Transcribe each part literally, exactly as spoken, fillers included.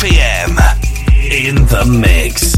six p.m. in the mix.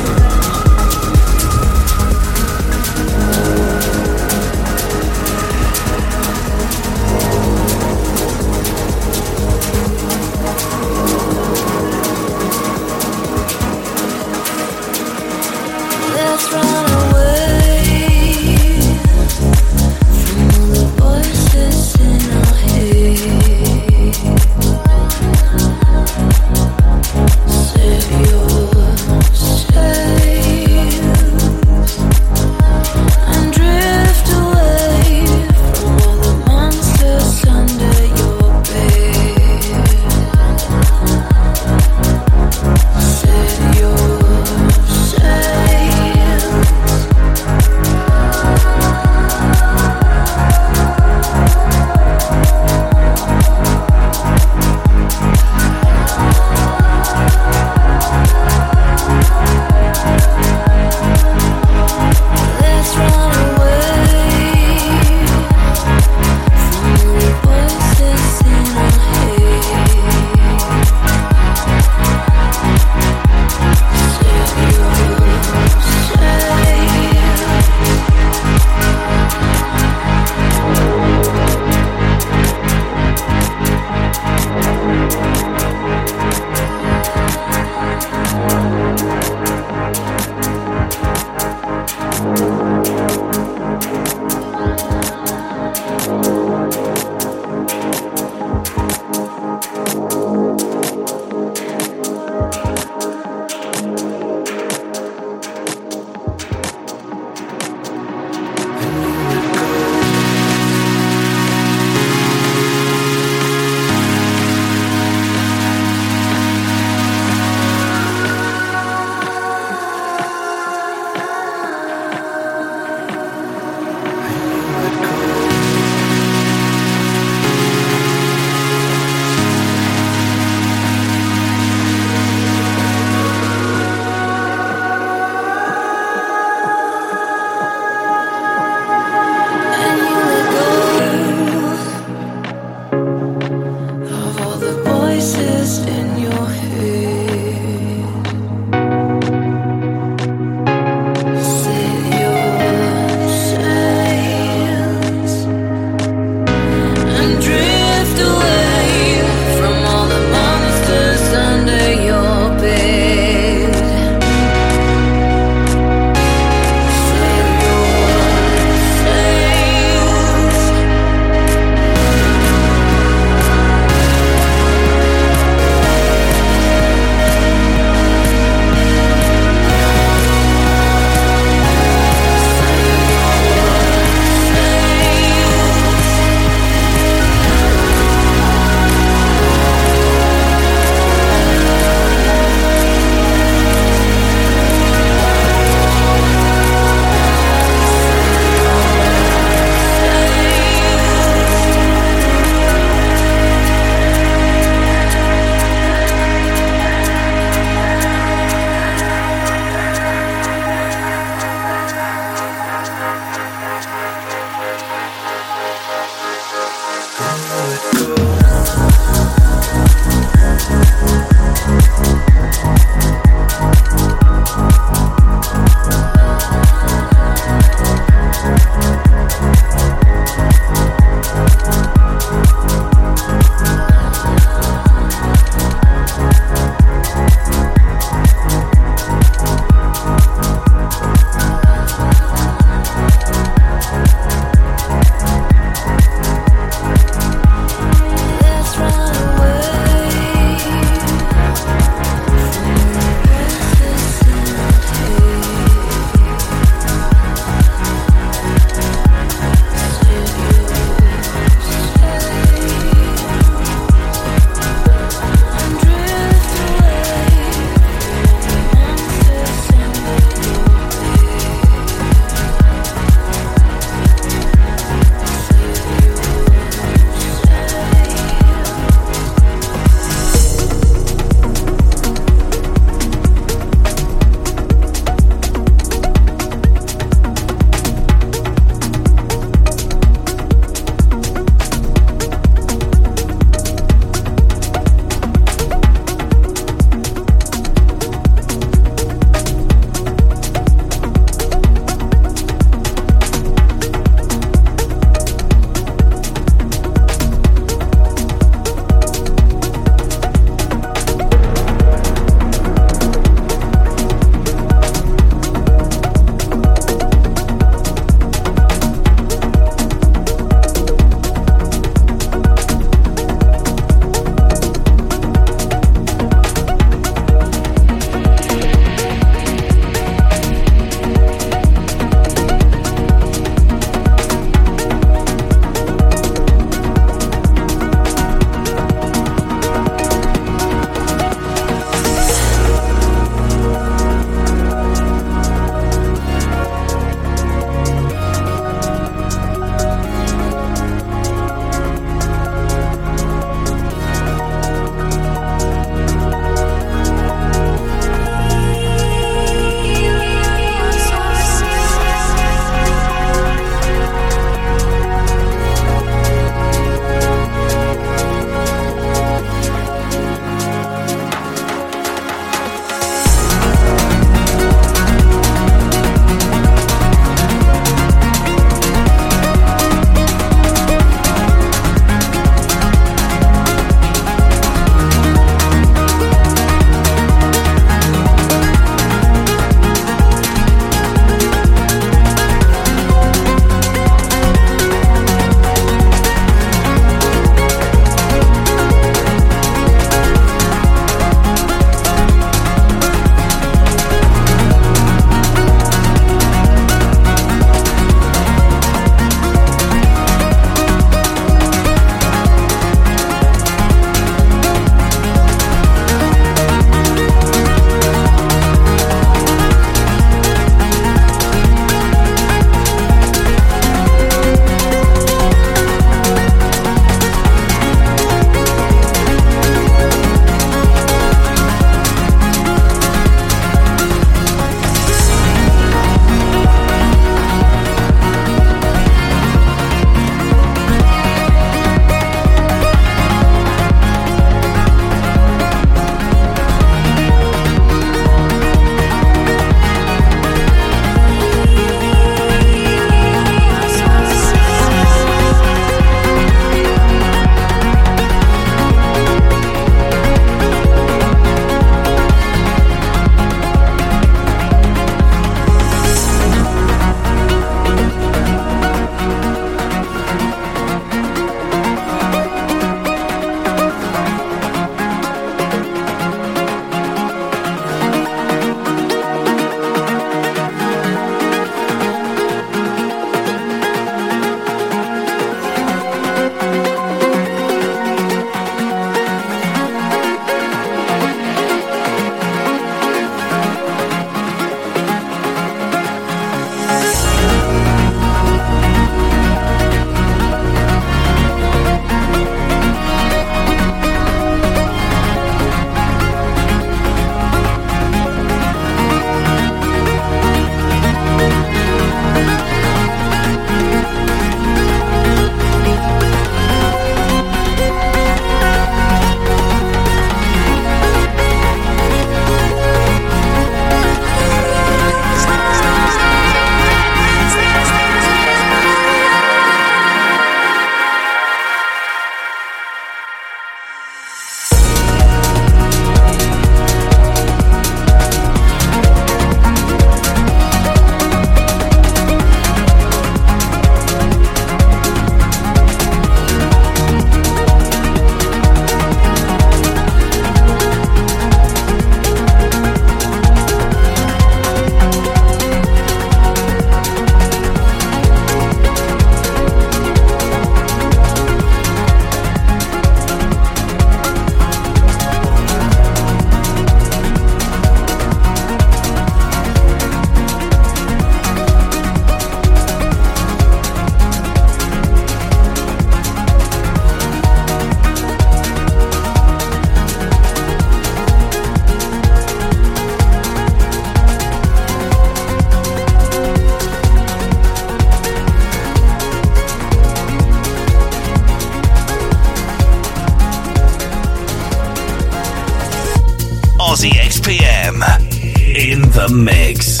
the mix.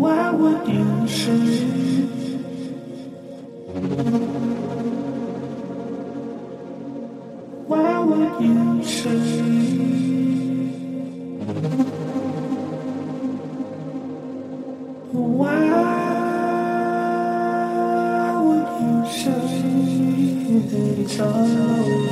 Why would you say that it's all over?